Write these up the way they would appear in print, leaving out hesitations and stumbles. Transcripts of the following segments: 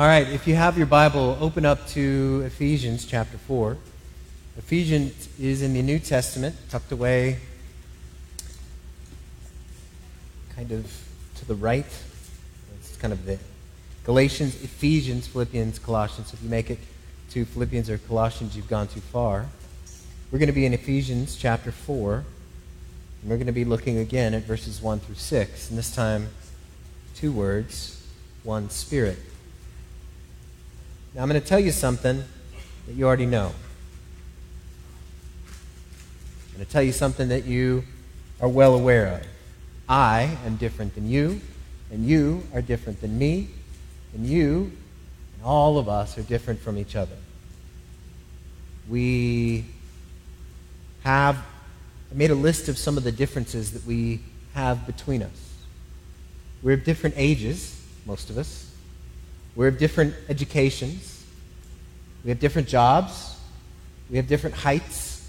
All right, if you have your Bible, open up to Ephesians chapter 4. Ephesians is in the New Testament, tucked away kind of to the right. It's kind of the Galatians, Ephesians, Philippians, Colossians. If you make it to Philippians or Colossians, you've gone too far. We're going to be in Ephesians chapter 4, and we're going to be looking again at verses 1 through 6, and this time, two words, one Spirit. Now, I'm going to tell you something that you already know. I'm going to tell you something that you are well aware of. I am different than you, and you are different than me, and you and all of us are different from each other. I made a list of some of the differences that we have between us. We're of different ages, most of us. We have different educations, we have different jobs, we have different heights,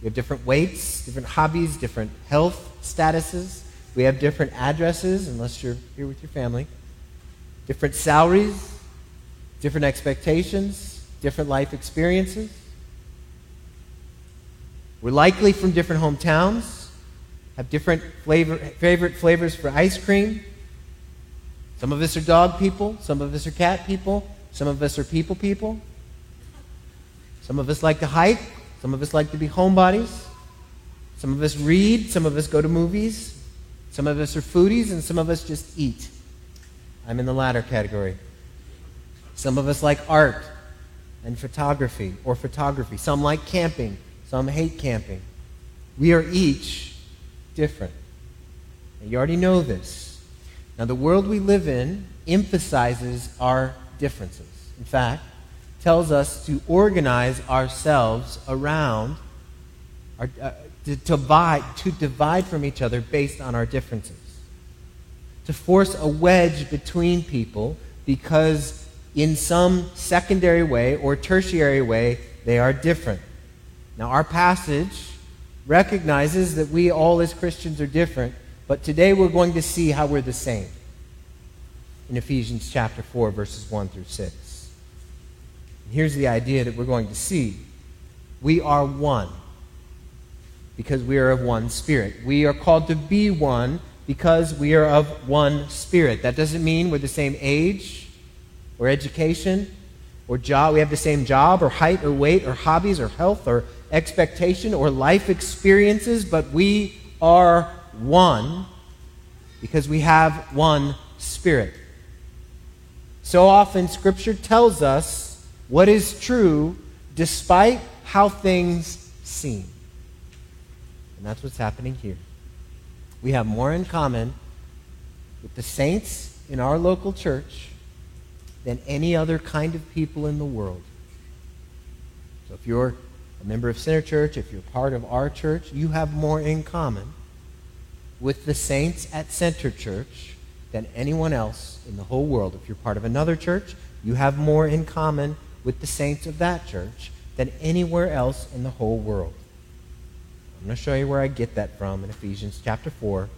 we have different weights, different hobbies, different health statuses, we have different addresses, unless you're here with your family, different salaries, different expectations, different life experiences. We're likely from different hometowns, have different favorite flavors for ice cream. Some of us are dog people, some of us are cat people, some of us are people. Some of us like to hike, some of us like to be homebodies. Some of us read, some of us go to movies. Some of us are foodies, and some of us just eat. I'm in the latter category. Some of us like art and photography. Some like camping, some hate camping. We are each different. And you already know this. Now, the world we live in emphasizes our differences. In fact, tells us to organize ourselves around, to divide from each other based on our differences. To force a wedge between people because in some secondary way or tertiary way, they are different. Now, our passage recognizes that we all as Christians are different, but today we're going to see how we're the same in Ephesians chapter 4, verses 1 through 6. And here's the idea that we're going to see. We are one because we are of one Spirit. We are called to be one because we are of one Spirit. That doesn't mean we're the same age or education or job. We have the same job or height or weight or hobbies or health or expectation or life experiences, but we are one because we have one Spirit. So often Scripture tells us what is true despite how things seem. And that's what's happening here. We have more in common with the saints in our local church than any other kind of people in the world. So if you're a member of Center Church, if you're part of our church, you have more in common with the saints at Center Church than anyone else in the whole world. If you're part of another church, you have more in common with the saints of that church than anywhere else in the whole world. I'm going to show you where I get that from in Ephesians chapter 4,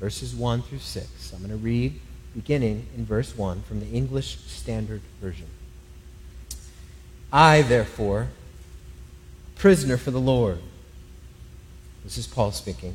verses 1 through 6. I'm going to read beginning in verse 1 from the English Standard Version. I, therefore, prisoner for the Lord, this is Paul speaking,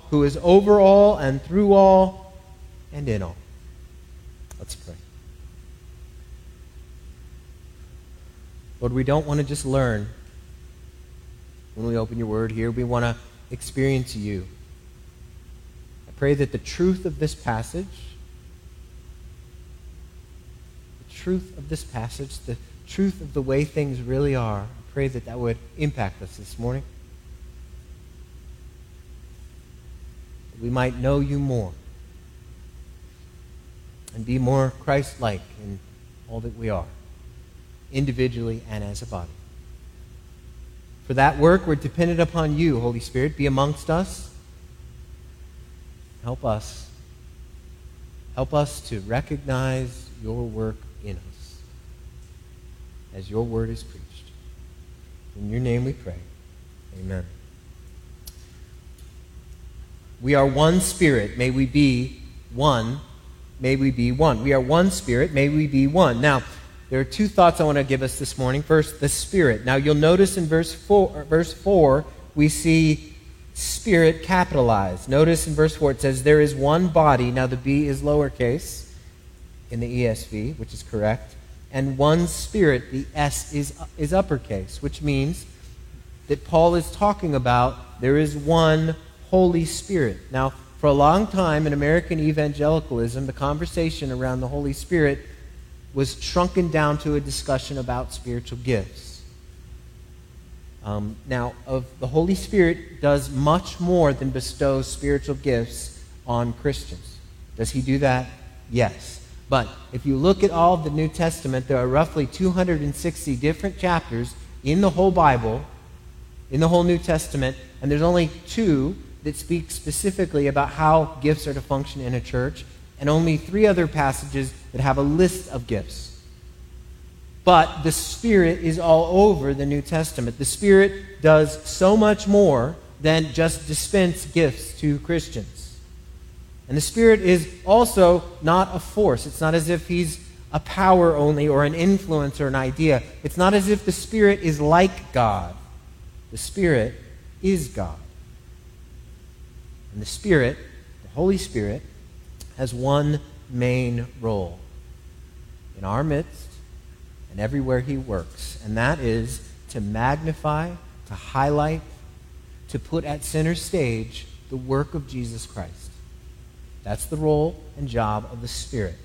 who is over all and through all and in all. Let's pray. Lord, we don't want to just learn when we open your word here. We want to experience you. I pray that the truth of this passage, the truth of the way things really are, I pray that would impact us this morning. We might know you more and be more Christ-like in all that we are. individually and as a body. For that work, we're dependent upon you, Holy Spirit. Be amongst us. Help us. Help us to recognize your work in us as your word is preached. In your name we pray. Amen. We are one spirit. May we be one. May we be one. We are one spirit. May we be one. Now, there are two thoughts I want to give us this morning. First, the spirit. Now, you'll notice in verse 4, we see spirit capitalized. Notice in verse 4, it says, there is one body. Now, the B is lowercase in the ESV, which is correct. And one spirit, the S is uppercase, which means that Paul is talking about there is one Holy Spirit. Now, for a long time in American evangelicalism, the conversation around the Holy Spirit was shrunken down to a discussion about spiritual gifts. The Holy Spirit does much more than bestow spiritual gifts on Christians. Does he do that? Yes. But if you look at all of the New Testament, there are roughly 260 different chapters in the whole Bible, in the whole New Testament, and there's only two that speak specifically about how gifts are to function in a church, and only three other passages that have a list of gifts. But the Spirit is all over the New Testament. The Spirit does so much more than just dispense gifts to Christians. And the Spirit is also not a force. It's not as if he's a power only or an influence or an idea. It's not as if the Spirit is like God. The Spirit is God. And the Spirit, the Holy Spirit, has one main role in our midst and everywhere he works, and that is to magnify, to highlight, to put at center stage the work of Jesus Christ. That's the role and job of the Spirit.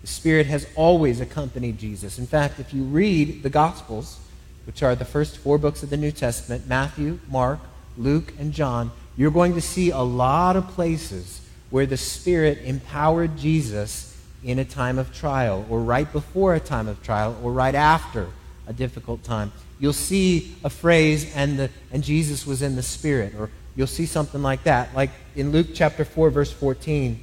The Spirit has always accompanied Jesus. In fact, if you read the Gospels, which are the first four books of the New Testament, Matthew, Mark, Luke, and John, you're going to see a lot of places where the Spirit empowered Jesus in a time of trial, or right before a time of trial, or right after a difficult time. You'll see a phrase, and Jesus was in the Spirit, or you'll see something like that. Like in Luke chapter 4, verse 14,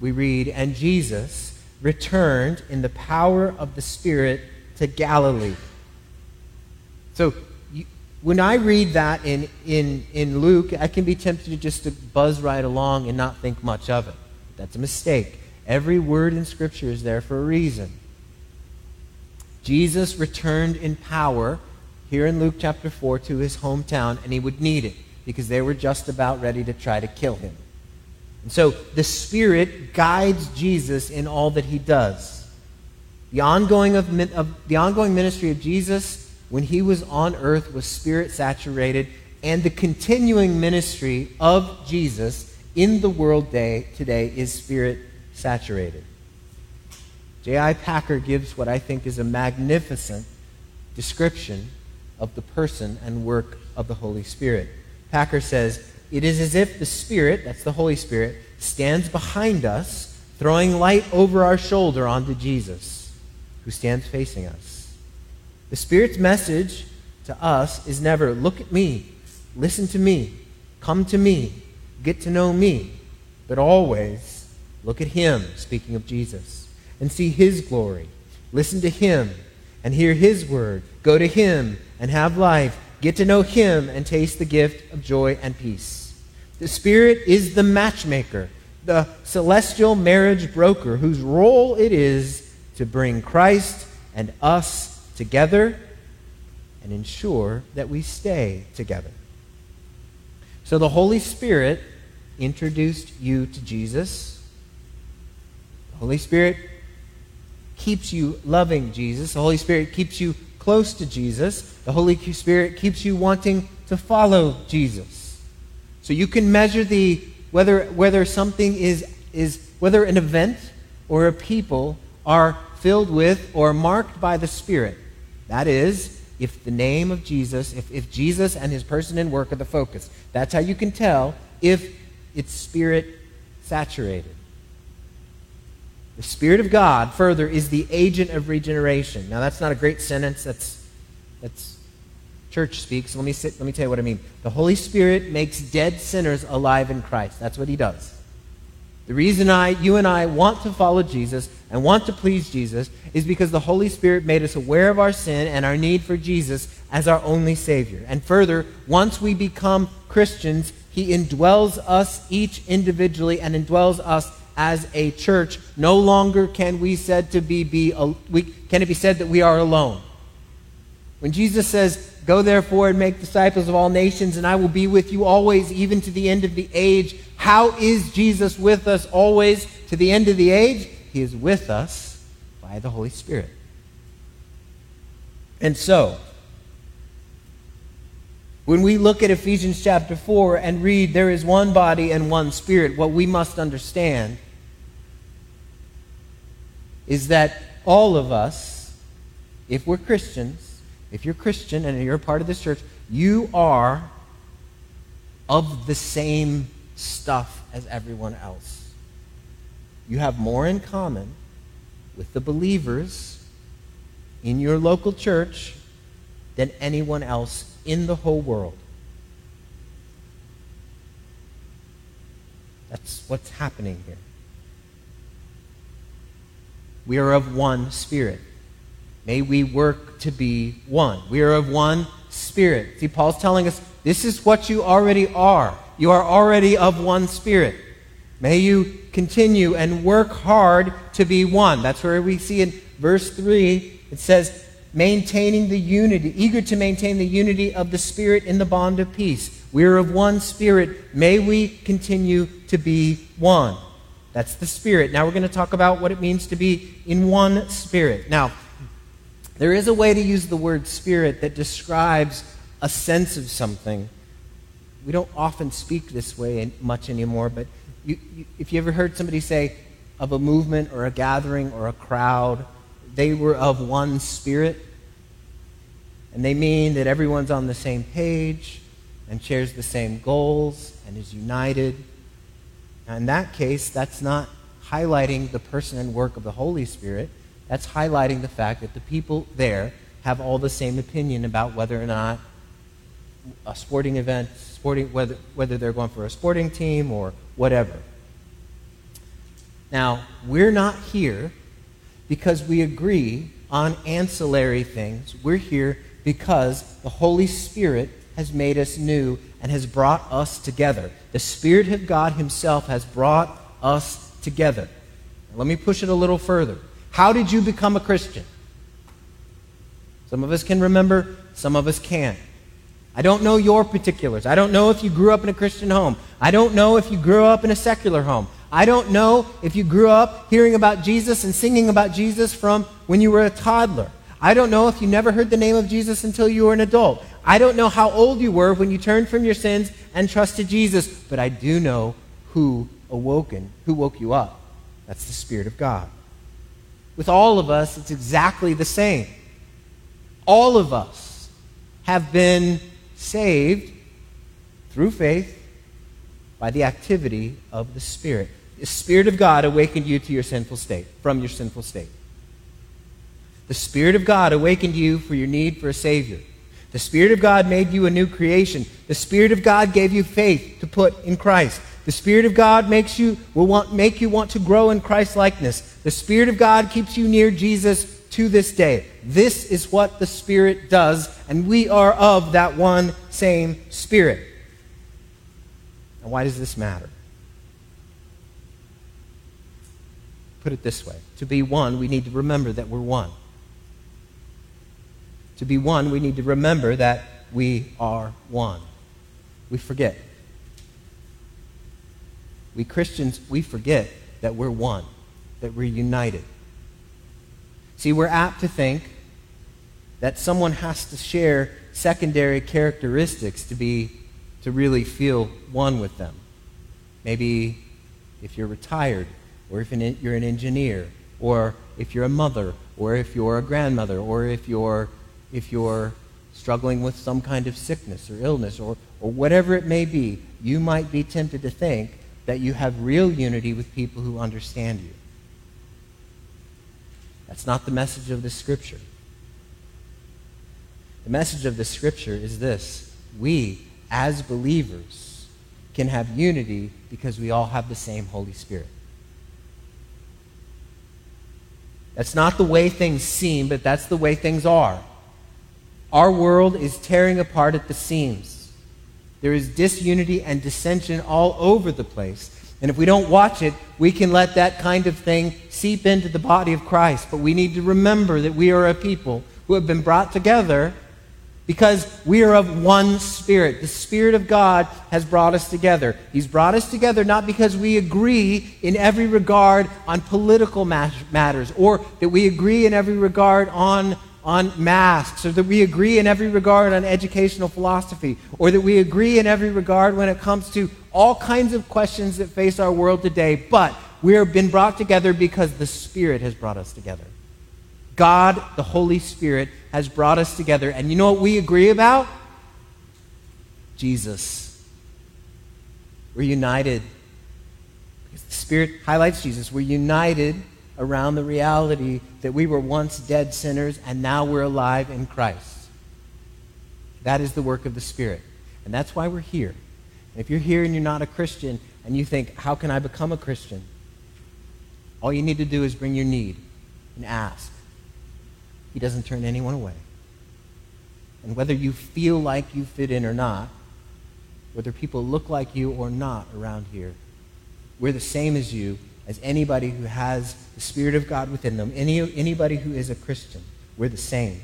we read, and Jesus returned in the power of the Spirit to Galilee. So when I read that in Luke, I can be tempted to just to buzz right along and not think much of it. That's a mistake. Every word in Scripture is there for a reason. Jesus returned in power here in Luke chapter 4 to his hometown, and he would need it, because they were just about ready to try to kill him. And so the Spirit guides Jesus in all that he does. The ongoing ministry of Jesus when he was on earth was Spirit-saturated, and the continuing ministry of Jesus in the world today is Spirit-saturated. J.I. Packer gives what I think is a magnificent description of the person and work of the Holy Spirit. Packer says, it is as if the Spirit, that's the Holy Spirit, stands behind us, throwing light over our shoulder onto Jesus, who stands facing us. The Spirit's message to us is never, look at me, listen to me, come to me, get to know me, but always look at him, speaking of Jesus, and see his glory, listen to him, and hear his word, go to him, and have life. Get to know him and taste the gift of joy and peace. The Spirit is the matchmaker, the celestial marriage broker, whose role it is to bring Christ and us together and ensure that we stay together. So the Holy Spirit introduced you to Jesus. The Holy Spirit keeps you loving Jesus. The Holy Spirit keeps you close to Jesus. The Holy Spirit keeps you wanting to follow Jesus. So you can measure whether something is whether an event or a people are filled with or marked by the Spirit. That is, if the name of Jesus, if Jesus and his person and work are the focus. That's how you can tell if it's Spirit saturated. The Spirit of God, further, is the agent of regeneration. Now, that's not a great sentence. That's church speak. So let me tell you what I mean. The Holy Spirit makes dead sinners alive in Christ. That's what he does. The reason you and I want to follow Jesus and want to please Jesus is because the Holy Spirit made us aware of our sin and our need for Jesus as our only Savior. And further, once we become Christians, he indwells us each individually and indwells us as a church. No longer can it be said that we are alone. When Jesus says, "Go therefore and make disciples of all nations, and I will be with you always, even to the end of the age," how is Jesus with us always to the end of the age? He is with us by the Holy Spirit. And so, when we look at Ephesians chapter 4 and read, "There is one body and one Spirit," what we must understand is that all of us, if we're Christians, if you're Christian and you're a part of this church, you are of the same stuff as everyone else. You have more in common with the believers in your local church than anyone else in the whole world. That's what's happening here. We are of one Spirit. May we work to be one. We are of one Spirit. See, Paul's telling us, this is what you already are. You are already of one Spirit. May you continue and work hard to be one. That's where we see in verse 3, it says, eager to maintain the unity of the Spirit in the bond of peace. We are of one Spirit. May we continue to be one. That's the Spirit. Now we're going to talk about what it means to be in one Spirit. Now, there is a way to use the word Spirit that describes a sense of something. We don't often speak this way much anymore, but if you ever heard somebody say of a movement or a gathering or a crowd, they were of one Spirit, and they mean that everyone's on the same page and shares the same goals and is united. Now, in that case, that's not highlighting the person and work of the Holy Spirit. That's highlighting the fact that the people there have all the same opinion about whether or not a sporting event, whether they're going for a sporting team or whatever. Now, we're not here because we agree on ancillary things. We're here because the Holy Spirit has made us new and has brought us together. The Spirit of God himself has brought us together. Now, let me push it a little further. How did you become a Christian? Some of us can remember, some of us can't. I don't know your particulars. I don't know if you grew up in a Christian home. I don't know if you grew up in a secular home. I don't know if you grew up hearing about Jesus and singing about Jesus from when you were a toddler. I don't know if you never heard the name of Jesus until you were an adult. I don't know how old you were when you turned from your sins and trusted Jesus, but I do know who woke you up. That's the Spirit of God. With all of us, it's exactly the same. All of us have been saved through faith by the activity of the Spirit. The Spirit of God awakened you to your sinful state, from your sinful state. The Spirit of God awakened you for your need for a Savior. The Spirit of God made you a new creation. The Spirit of God gave you faith to put in Christ. The Spirit of God make you want to grow in Christ-likeness. The Spirit of God keeps you near Jesus to this day. This is what the Spirit does, and we are of that one same Spirit. Now, why does this matter? Put it this way. To be one, we need to remember that we're one. To be one, we need to remember that we are one. We forget. We Christians, we forget that we're one, that we're united. See, we're apt to think that someone has to share secondary characteristics to really feel one with them. Maybe if you're retired, or if you're an engineer, or if you're a mother, or if you're a grandmother, or if you're struggling with some kind of sickness or illness, or whatever it may be, you might be tempted to think that you have real unity with people who understand you. That's not the message of the Scripture. The message of the Scripture is this: we, as believers, can have unity because we all have the same Holy Spirit. That's not the way things seem, but that's the way things are. Our world is tearing apart at the seams. There is disunity and dissension all over the place. And if we don't watch it, we can let that kind of thing seep into the body of Christ. But we need to remember that we are a people who have been brought together because we are of one Spirit. The Spirit of God has brought us together. He's brought us together not because we agree in every regard on political matters, or that we agree in every regard on masks, or that we agree in every regard on educational philosophy, or that we agree in every regard when it comes to all kinds of questions that face our world today, but we have been brought together because the Spirit has brought us together. God, the Holy Spirit, has brought us together. And you know what we agree about? Jesus. We're united. Because the Spirit highlights Jesus. We're united around the reality that we were once dead sinners and now we're alive in Christ. That is the work of the Spirit. And that's why we're here. And if you're here and you're not a Christian and you think, how can I become a Christian? All you need to do is bring your need and ask. He doesn't turn anyone away. And whether you feel like you fit in or not, whether people look like you or not around here, we're the same as you, as anybody who has the Spirit of God within them, anybody who is a Christian. We're the same.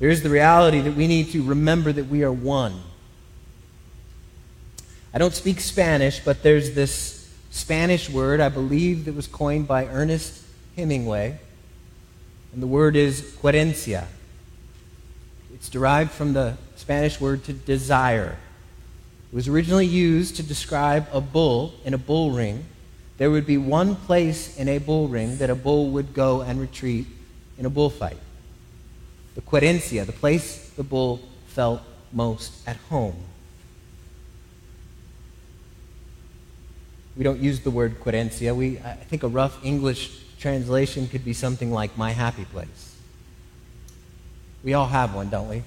There is the reality that we need to remember that we are one. I don't speak Spanish, but there's this Spanish word, I believe, that was coined by Ernest Hemingway, and the word is querencia. It's derived from the Spanish word to desire. It was originally used to describe a bull in a bull ring. There would be one place in a bull ring that a bull would go and retreat in a bullfight. The querencia, the place the bull felt most at home. We don't use the word querencia. I think a rough English translation could be something like my happy place. We all have one, don't we?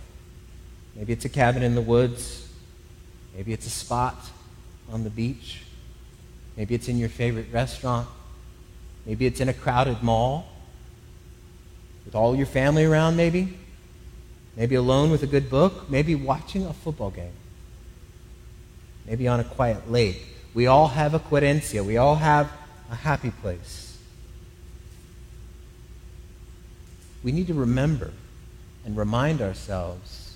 Maybe it's a cabin in the woods. Maybe it's a spot on the beach. Maybe it's in your favorite restaurant. Maybe it's in a crowded mall with all your family around, maybe. Maybe alone with a good book. Maybe watching a football game. Maybe on a quiet lake. We all have a querencia. We all have a happy place. We need to remember and remind ourselves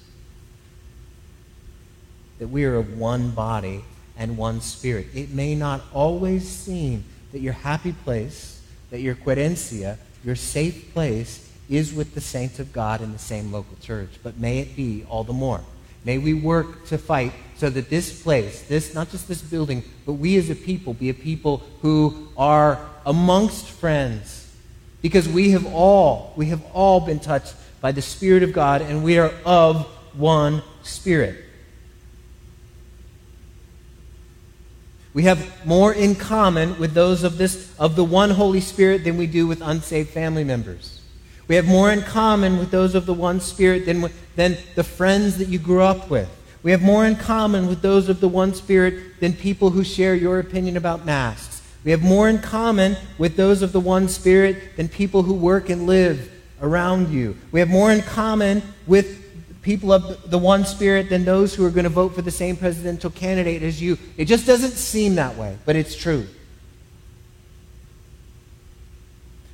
that we are of one body and one Spirit. It may not always seem that your happy place, that your querencia, your safe place, is with the saints of God in the same local church, but may it be all the more. May we work to fight so that this place, this not just this building, but we as a people be a people who are amongst friends, because we have all been touched by the Spirit of God, and we are of one Spirit. We have more in common with those of the one Holy Spirit than we do with unsaved family members. We have more in common with those of the one Spirit than the friends that you grew up with. We have more in common with those of the one Spirit than people who share your opinion about masks. We have more in common with those of the one Spirit than people who work and live around you. We have more in common with people of the one Spirit than those who are going to vote for the same presidential candidate as you. It just doesn't seem that way, but it's true.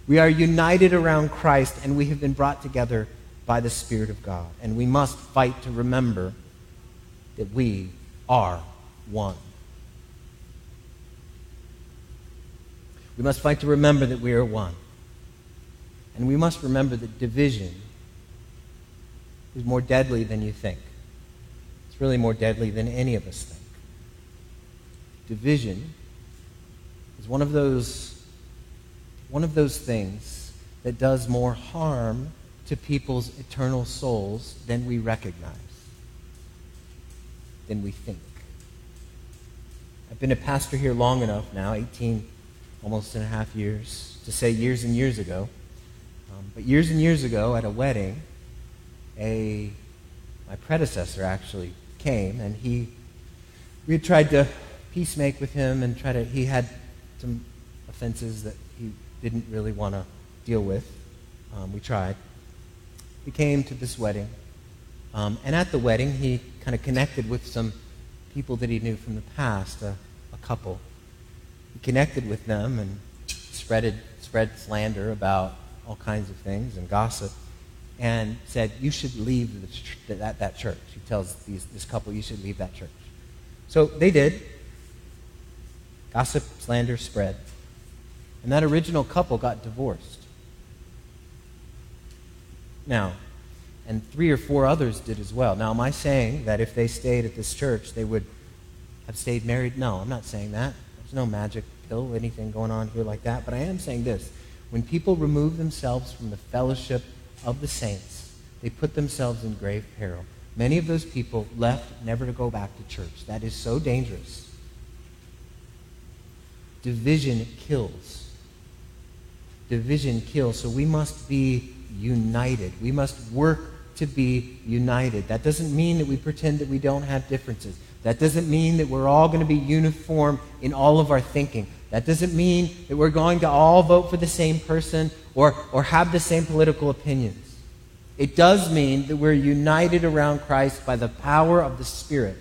We are united around Christ, and we have been brought together by the Spirit of God. And we must fight to remember that we are one. We must fight to remember that we are one. And we must remember that division is more deadly than you think. It's really more deadly than any of us think. Division is one of those things that does more harm to people's eternal souls than we recognize, than we think. I've been a pastor here long enough now, 18 almost 2.5 years, to say years and years ago. But years and years ago at a wedding, my predecessor actually came, and we had tried to peacemake with him and he had some offenses that he didn't really want to deal with. We tried. He came to this wedding, and at the wedding he kind of connected with some people that he knew from the past, a couple. He connected with them and spread slander about all kinds of things and gossip, and said, you should leave that church. He tells this couple, you should leave that church. So they did. Gossip, slander spread. And that original couple got divorced. Now, and 3 or 4 others did as well. Now, am I saying that if they stayed at this church, they would have stayed married? No, I'm not saying that. There's no magic pill, anything going on here like that. But I am saying this. When people remove themselves from the fellowship of the saints, they put themselves in grave peril. Many of those people left never to go back to church. That is so dangerous. Division kills. Division kills. So we must be united. We must work to be united. That doesn't mean that we pretend that we don't have differences. That doesn't mean that we're all going to be uniform in all of our thinking. That doesn't mean that we're going to all vote for the same person or have the same political opinions. It does mean that we're united around Christ by the power of the Spirit.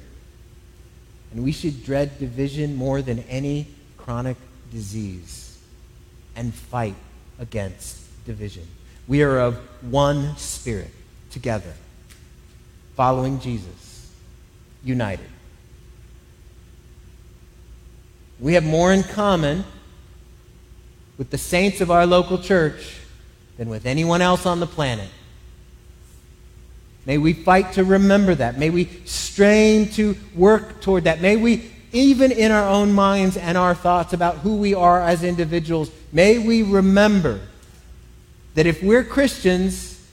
And we should dread division more than any chronic disease and fight against division. We are of one spirit together, following Jesus, united. We have more in common with the saints of our local church than with anyone else on the planet. May we fight to remember that. May we strain to work toward that. May we, even in our own minds and our thoughts about who we are as individuals, may we remember that if we're Christians,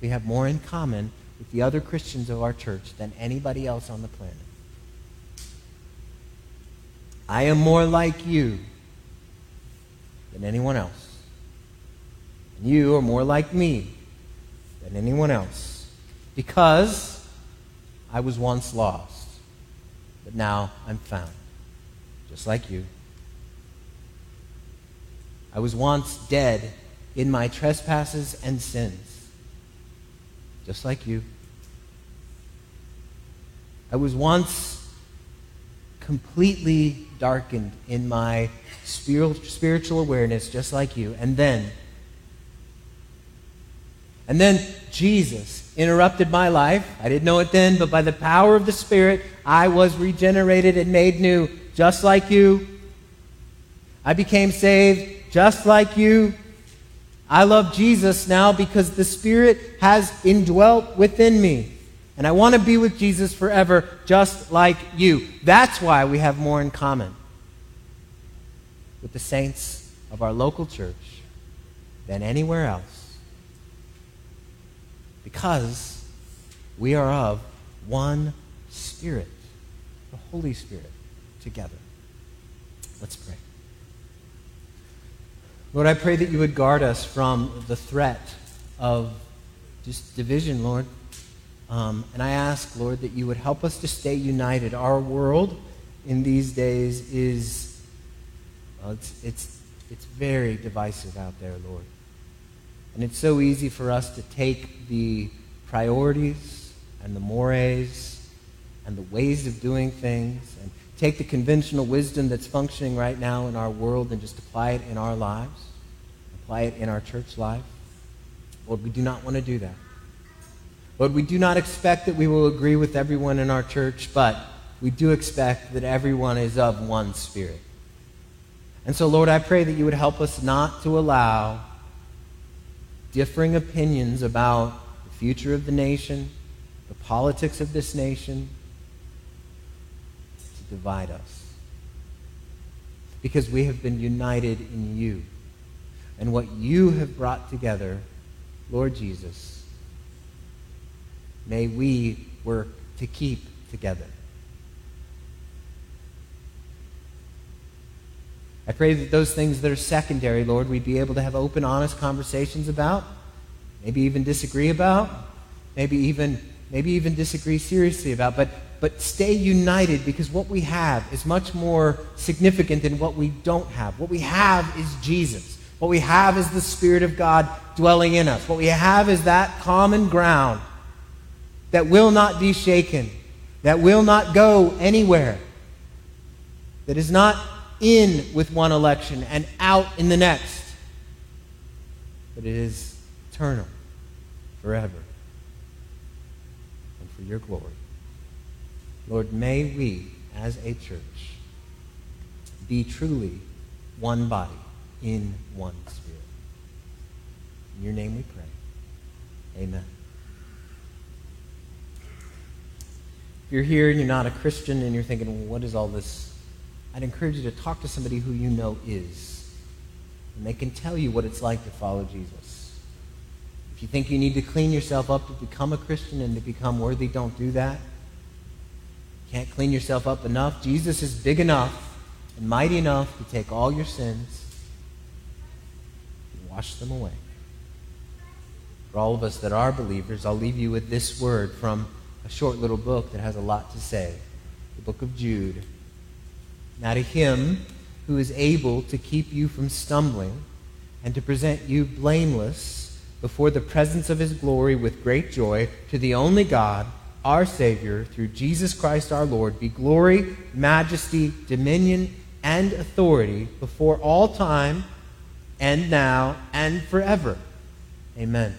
we have more in common with the other Christians of our church than anybody else on the planet. I am more like you than anyone else. And you are more like me than anyone else. Because I was once lost, but now I'm found, just like you. I was once dead in my trespasses and sins, just like you. I was once completely darkened in my spiritual awareness, just like you. And then Jesus interrupted my life. I didn't know it then, but by the power of the Spirit, I was regenerated and made new, just like you. I became saved, just like you. I love Jesus now because the Spirit has indwelt within me. And I want to be with Jesus forever, just like you. That's why we have more in common with the saints of our local church than anywhere else. Because we are of one Spirit, the Holy Spirit, together. Let's pray. Lord, I pray that you would guard us from the threat of just division, Lord. And I ask, Lord, that you would help us to stay united. Our world in these days is, well, it's very divisive out there, Lord. And it's so easy for us to take the priorities and the mores and the ways of doing things and take the conventional wisdom that's functioning right now in our world and just apply it in our lives, apply it in our church life. Lord, we do not want to do that. Lord, we do not expect that we will agree with everyone in our church, but we do expect that everyone is of one Spirit. And so, Lord, I pray that you would help us not to allow differing opinions about the future of the nation, the politics of this nation, to divide us. Because we have been united in you. And what you have brought together, Lord Jesus, may we work to keep together. I pray that those things that are secondary, Lord, we'd be able to have open, honest conversations about, maybe even disagree about, maybe even disagree seriously about, but stay united, because what we have is much more significant than what we don't have. What we have is Jesus. What we have is the Spirit of God dwelling in us. What we have is that common ground that will not be shaken, that will not go anywhere, that is not in with one election and out in the next, but it is eternal, forever, and for your glory. Lord, may we, as a church, be truly one body in one Spirit. In your name we pray. Amen. If you're here and you're not a Christian and you're thinking, well, what is all this? I'd encourage you to talk to somebody who you know is, and they can tell you what it's like to follow Jesus. If you think you need to clean yourself up to become a Christian and to become worthy, don't do that. Can't clean yourself up enough. Jesus is big enough and mighty enough to take all your sins and wash them away. For all of us that are believers, I'll leave you with this word from a short little book that has a lot to say, the book of Jude. Now to him who is able to keep you from stumbling and to present you blameless before the presence of his glory with great joy, to the only God, our Savior, through Jesus Christ our Lord, be glory, majesty, dominion, and authority before all time, and now, and forever. Amen.